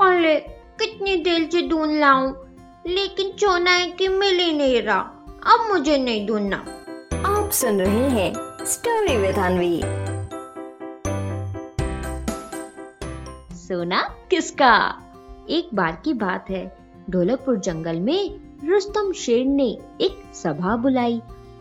और ले कितनी देर से ढूंढ लाऊं, लेकिन चोना है कि मिल ही नहीं रहा। अब मुझे नहीं ढूंढना। आप सुन रहे हैं स्टोरी विद अनवी। सोना किसका? एक बार की बात है, ढोलकपुर जंगल में रुस्तम शेर ने एक सभा बुलाई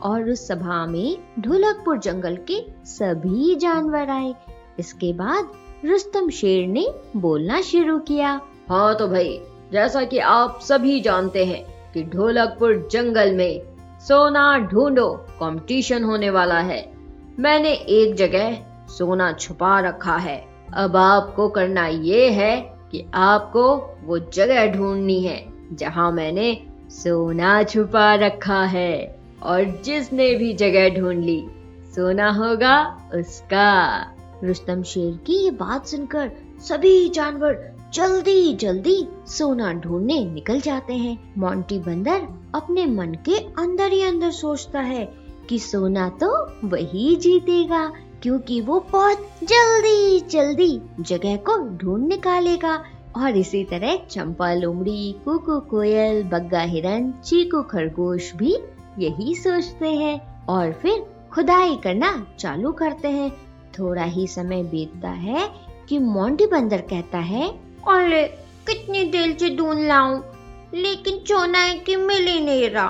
और उस सभा में ढोलकपुर जंगल के सभी जानवर आए। इसके बाद रुस्तम शेर ने बोलना शुरू किया। हाँ तो भाई, जैसा कि आप सभी जानते हैं कि ढोलकपुर जंगल में सोना ढूंढो कंपटीशन होने वाला है। मैंने एक जगह सोना छुपा रखा है। अब आपको करना ये है कि आपको वो जगह ढूंढनी है जहाँ मैंने सोना छुपा रखा है, और जिसने भी जगह ढूंढ ली सोना होगा उसका। रुस्तम शेर की ये बात सुनकर सभी जानवर जल्दी जल्दी सोना ढूंढने निकल जाते हैं। मोंटी बंदर अपने मन के अंदर ही अंदर सोचता है कि सोना तो वही जीतेगा, क्योंकि वो बहुत जल्दी जल्दी जगह को ढूंढ निकालेगा। और इसी तरह चंपा लोमड़ी, कुकू कोयल, बग्गा हिरन, चीकू खरगोश भी यही सोचते हैं और फिर खुदाई करना चालू करते हैं। थोड़ा ही समय बीतता है कि मोंटी बंदर कहता है, अरे कितनी देर से ढूंढ लाऊं, लेकिन चोना है कि मिल ही नहीं रहा।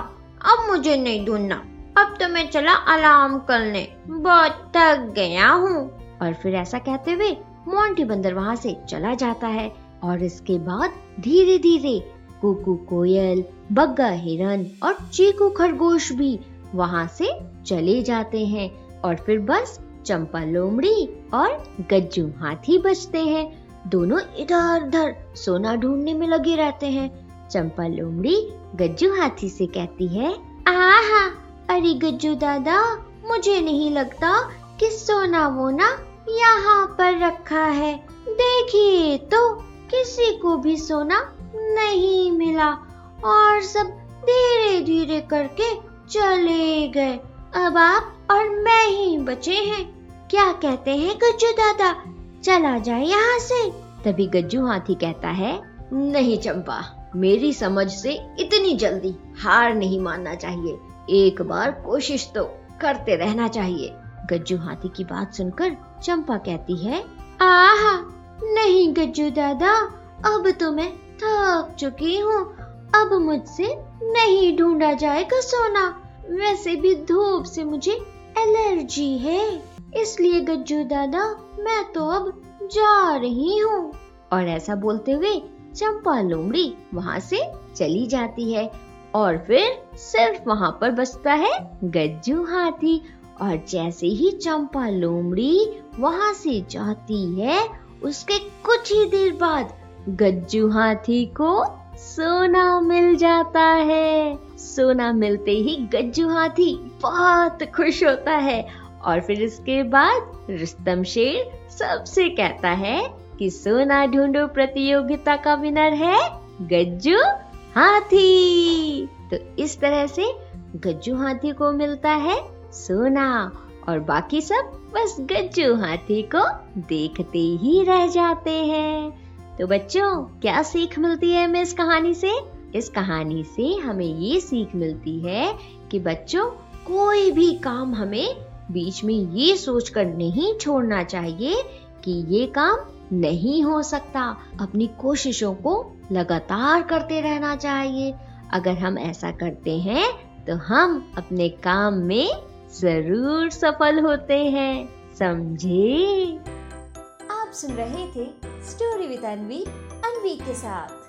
अब मुझे नहीं ढूंढना। अब तो मैं चला आराम करने, बहुत थक गया हूँ। और फिर ऐसा कहते हुए मोंटी बंदर वहाँ से चला जाता है। और इसके बाद धीरे धीरे कुकू कोयल, बग्गा हिरन और चीकू खरगोश भी वहाँ से चले जाते हैं। और फिर बस चंपा लोमड़ी और गज्जू हाथी बचते हैं। दोनों इधर उधर सोना ढूंढने में लगे रहते हैं। चंपा लोमड़ी गज्जू हाथी से कहती है, आहा, अरे गज्जू दादा, मुझे नहीं लगता कि सोना वोना यहाँ पर रखा है। देखिए तो किसी को भी सोना नहीं मिला और सब धीरे धीरे करके चले गए। अब आप और मैं ही बचे हैं। क्या कहते हैं गज्जू दादा, चला जाए यहाँ से? तभी गज्जू हाथी कहता है, नहीं चंपा, मेरी समझ से इतनी जल्दी हार नहीं मानना चाहिए। एक बार कोशिश तो करते रहना चाहिए। गज्जू हाथी की बात सुनकर चंपा कहती है, आहा, नहीं गज्जू दादा, अब तो मैं थक चुकी हूँ। अब मुझसे नहीं ढूंढा जाएगा सोना। वैसे भी धूप से मुझे एलर्जी है, इसलिए गज्जू दादा, मैं तो अब जा रही हूँ। और ऐसा बोलते हुए चंपा लोमड़ी वहाँ से चली जाती है। और फिर सिर्फ वहाँ पर बचता है गज्जू हाथी। और जैसे ही चंपा लोमड़ी वहाँ से जाती है, उसके कुछ ही देर बाद गज्जू हाथी को सोना मिल जाता है। सोना मिलते ही गज्जू हाथी बहुत खुश होता है। और फिर इसके बाद रुस्तम शेर सबसे कहता है कि सोना ढूंढो प्रतियोगिता का विनर है गज्जू हाथी। तो इस तरह से गज्जू हाथी को मिलता है सोना, और बाकी सब बस गज्जू हाथी को देखते ही रह जाते हैं। तो बच्चों, क्या सीख मिलती है हमें इस कहानी से? इस कहानी से हमें ये सीख मिलती है कि बच्चों, कोई भी काम हमें बीच में ये सोच कर नहीं छोड़ना चाहिए कि ये काम नहीं हो सकता। अपनी कोशिशों को लगातार करते रहना चाहिए। अगर हम ऐसा करते हैं तो हम अपने काम में जरूर सफल होते हैं। समझे? आप सुन रहे थे स्टोरी विद अनवी के साथ।